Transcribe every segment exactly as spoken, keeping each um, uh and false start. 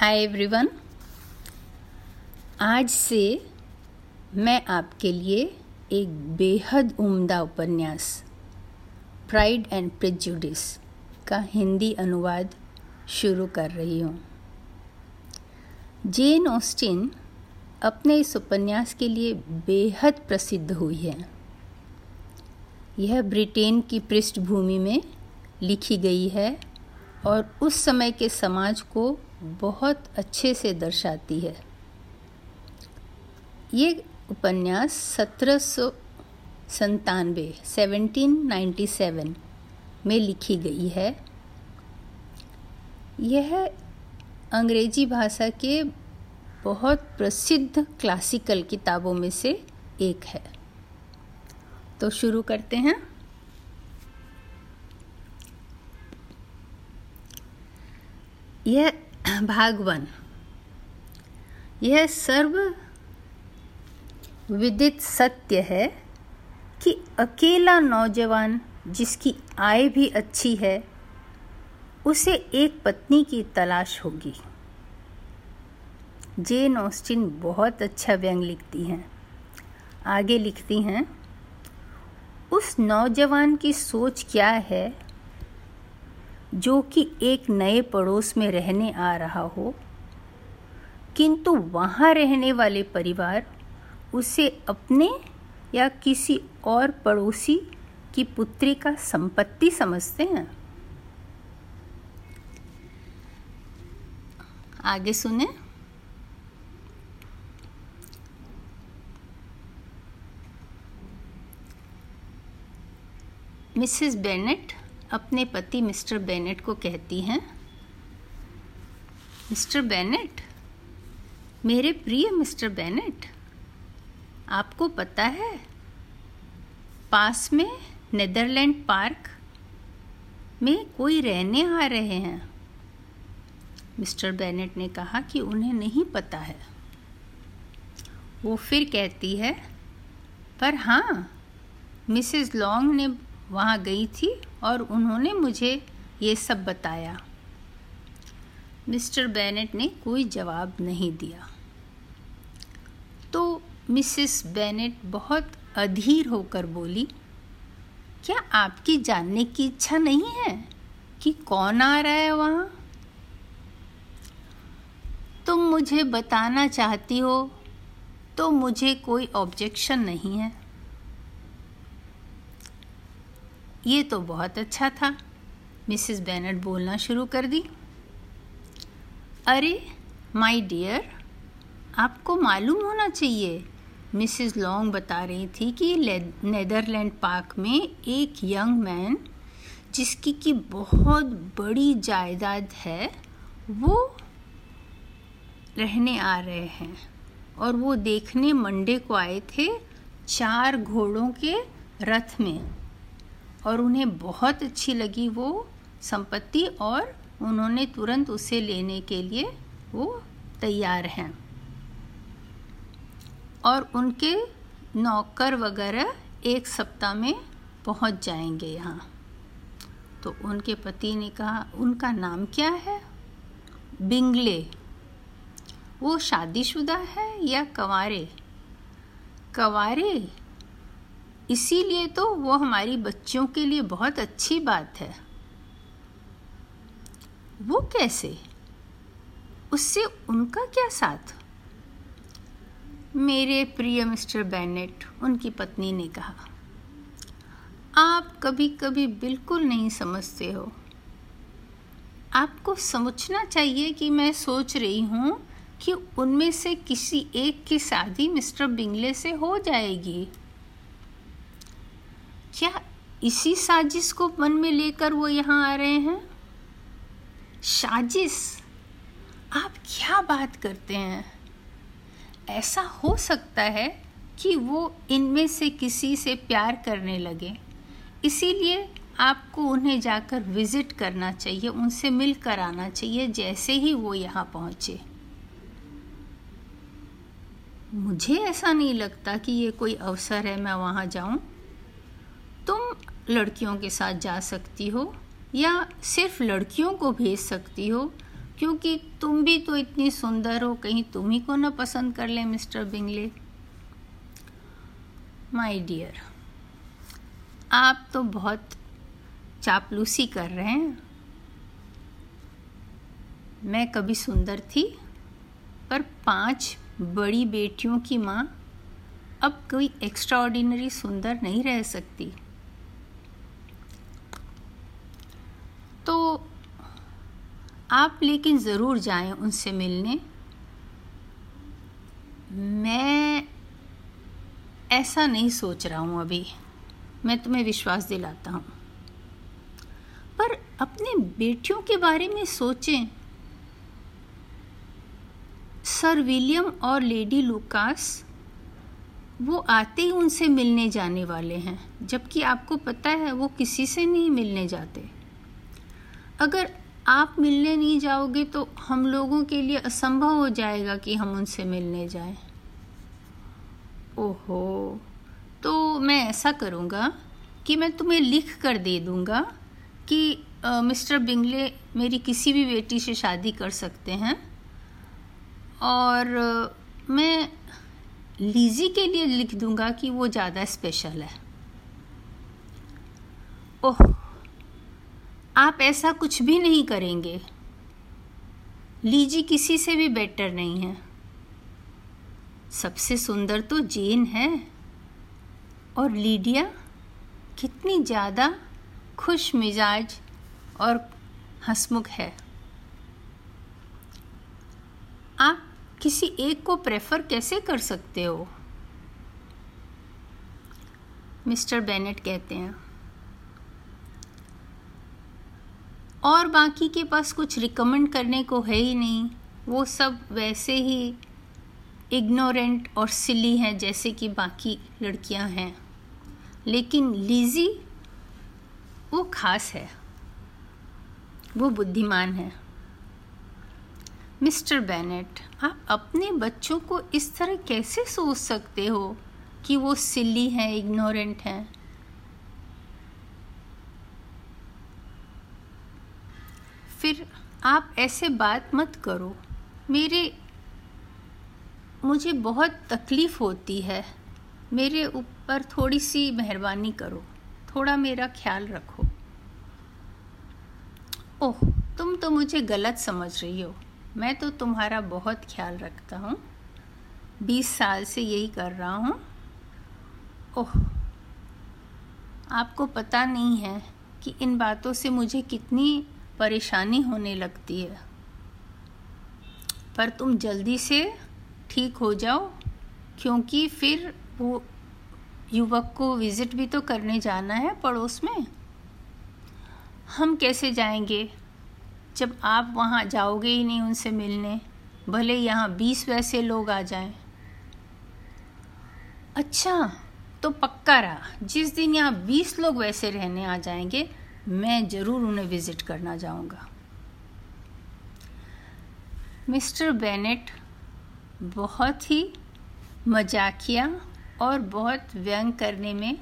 Hi everyone, आज से मैं आपके लिए एक बेहद उम्दा उपन्यास प्राइड एंड प्रेजुडिस का हिंदी अनुवाद शुरू कर रही हूँ। जेन ऑस्टिन अपने इस उपन्यास के लिए बेहद प्रसिद्ध हुई है। यह ब्रिटेन की पृष्ठभूमि में लिखी गई है और उस समय के समाज को बहुत अच्छे से दर्शाती है। ये उपन्यास सत्रह सौ संतानवे सेवनटीन नाइन्टी सेवन में लिखी गई है। यह अंग्रेजी भाषा के बहुत प्रसिद्ध क्लासिकल किताबों में से एक है। तो शुरू करते हैं। यह भाग वन। यह सर्व विदित सत्य है कि अकेला नौजवान जिसकी आय भी अच्छी है उसे एक पत्नी की तलाश होगी। जेन ऑस्टिन बहुत अच्छा व्यंग लिखती हैं। आगे लिखती हैं, उस नौजवान की सोच क्या है जो कि एक नए पड़ोस में रहने आ रहा हो, किंतु वहाँ रहने वाले परिवार उसे अपने या किसी और पड़ोसी की पुत्री का संपत्ति समझते हैं। आगे सुने। मिसेस बेनेट अपने पति मिस्टर बेनेट को कहती हैं, मिस्टर बेनेट, मेरे प्रिय मिस्टर बेनेट, आपको पता है पास में नेदरलैंड पार्क में कोई रहने आ रहे हैं। मिस्टर बेनेट ने कहा कि उन्हें नहीं पता है। वो फिर कहती है, पर हाँ, मिसेस लॉन्ग ने वहाँ गई थी और उन्होंने मुझे ये सब बताया। मिस्टर बेनेट ने कोई जवाब नहीं दिया। तो मिसेस बेनेट बहुत अधीर होकर बोली, क्या आपकी जानने की इच्छा नहीं है कि कौन आ रहा है वहाँ? तुम मुझे बताना चाहती हो तो मुझे कोई ऑब्जेक्शन नहीं है। ये तो बहुत अच्छा था, मिसेस बेनेट बोलना शुरू कर दी। अरे माय डियर, आपको मालूम होना चाहिए, मिसेस लॉन्ग बता रही थी कि नेदरलैंड पार्क में एक यंग मैन जिसकी कि बहुत बड़ी जायदाद है वो रहने आ रहे हैं और वो देखने मंडे को आए थे चार घोड़ों के रथ में और उन्हें बहुत अच्छी लगी वो संपत्ति और उन्होंने तुरंत उसे लेने के लिए वो तैयार हैं और उनके नौकर वगैरह एक सप्ताह में पहुंच जाएंगे यहाँ। तो उनके पति ने कहा, उनका नाम क्या है? बिंगले। वो शादीशुदा है या कंवारे? कंवारे, इसीलिए तो वो हमारी बच्चियों के लिए बहुत अच्छी बात है। वो कैसे? उससे उनका क्या साथ? मेरे प्रिय मिस्टर बेनेट, उनकी पत्नी ने कहा, आप कभी कभी बिल्कुल नहीं समझते हो। आपको समझना चाहिए कि मैं सोच रही हूँ कि उनमें से किसी एक की शादी मिस्टर बिंगले से हो जाएगी। क्या इसी साजिश को मन में लेकर वो यहाँ आ रहे हैं? साजिश? आप क्या बात करते हैं? ऐसा हो सकता है कि वो इनमें से किसी से प्यार करने लगे, इसीलिए आपको उन्हें जाकर विजिट करना चाहिए, उनसे मिल कर आना चाहिए जैसे ही वो यहाँ पहुँचे। मुझे ऐसा नहीं लगता कि ये कोई अवसर है मैं वहाँ जाऊँ। तुम लड़कियों के साथ जा सकती हो या सिर्फ लड़कियों को भेज सकती हो, क्योंकि तुम भी तो इतनी सुंदर हो, कहीं तुम ही को ना पसंद कर ले मिस्टर बिंगले। माय डियर, आप तो बहुत चापलूसी कर रहे हैं। मैं कभी सुंदर थी, पर पांच बड़ी बेटियों की माँ अब कोई एक्स्ट्राऑर्डिनरी सुंदर नहीं रह सकती। तो आप लेकिन ज़रूर जाएं उनसे मिलने। मैं ऐसा नहीं सोच रहा हूँ अभी, मैं तुम्हें विश्वास दिलाता हूँ। पर अपने बेटियों के बारे में सोचें। सर विलियम और लेडी लुकास वो आते ही उनसे मिलने जाने वाले हैं, जबकि आपको पता है वो किसी से नहीं मिलने जाते। अगर आप मिलने नहीं जाओगे तो हम लोगों के लिए असंभव हो जाएगा कि हम उनसे मिलने जाएं। ओहो, तो मैं ऐसा करूँगा कि मैं तुम्हें लिख कर दे दूँगा कि मिस्टर बिंगले मेरी किसी भी बेटी से शादी कर सकते हैं, और uh, मैं लीजी के लिए लिख दूँगा कि वो ज़्यादा स्पेशल है। ओह, आप ऐसा कुछ भी नहीं करेंगे। लीजी किसी से भी बेटर नहीं है। सबसे सुंदर तो जेन है, और लीडिया कितनी ज़्यादा खुश मिजाज और हंसमुख है। आप किसी एक को प्रेफर कैसे कर सकते हो? मिस्टर बेनेट कहते हैं, और बाकी के पास कुछ रिकमेंड करने को है ही नहीं। वो सब वैसे ही इग्नोरेंट और सिली हैं जैसे कि बाकी लड़कियां हैं। लेकिन लीजी वो खास है, वो बुद्धिमान है। मिस्टर बेनेट, आप अपने बच्चों को इस तरह कैसे सोच सकते हो कि वो सिली हैं, इग्नोरेंट हैं? फिर आप ऐसे बात मत करो। मेरे मुझे बहुत तकलीफ़ होती है। मेरे ऊपर थोड़ी सी मेहरबानी करो, थोड़ा मेरा ख्याल रखो। ओह, तुम तो मुझे गलत समझ रही हो। मैं तो तुम्हारा बहुत ख्याल रखता हूँ, बीस साल से यही कर रहा हूँ। ओह, आपको पता नहीं है कि इन बातों से मुझे कितनी परेशानी होने लगती है। पर तुम जल्दी से ठीक हो जाओ, क्योंकि फिर वो युवक को विज़िट भी तो करने जाना है पड़ोस में। हम कैसे जाएंगे जब आप वहाँ जाओगे ही नहीं उनसे मिलने, भले यहाँ बीस वैसे लोग आ जाएं। अच्छा, तो पक्का रहा, जिस दिन यहाँ बीस लोग वैसे रहने आ जाएंगे, मैं ज़रूर उन्हें विज़िट करना जाऊँगा। मिस्टर बेनेट बहुत ही मजाकिया और बहुत व्यंग करने में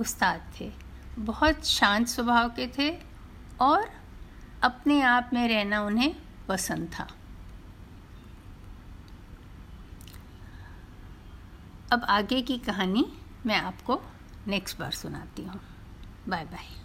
उस्ताद थे। बहुत शांत स्वभाव के थे और अपने आप में रहना उन्हें पसंद था। अब आगे की कहानी मैं आपको नेक्स्ट बार सुनाती हूँ। Bye bye.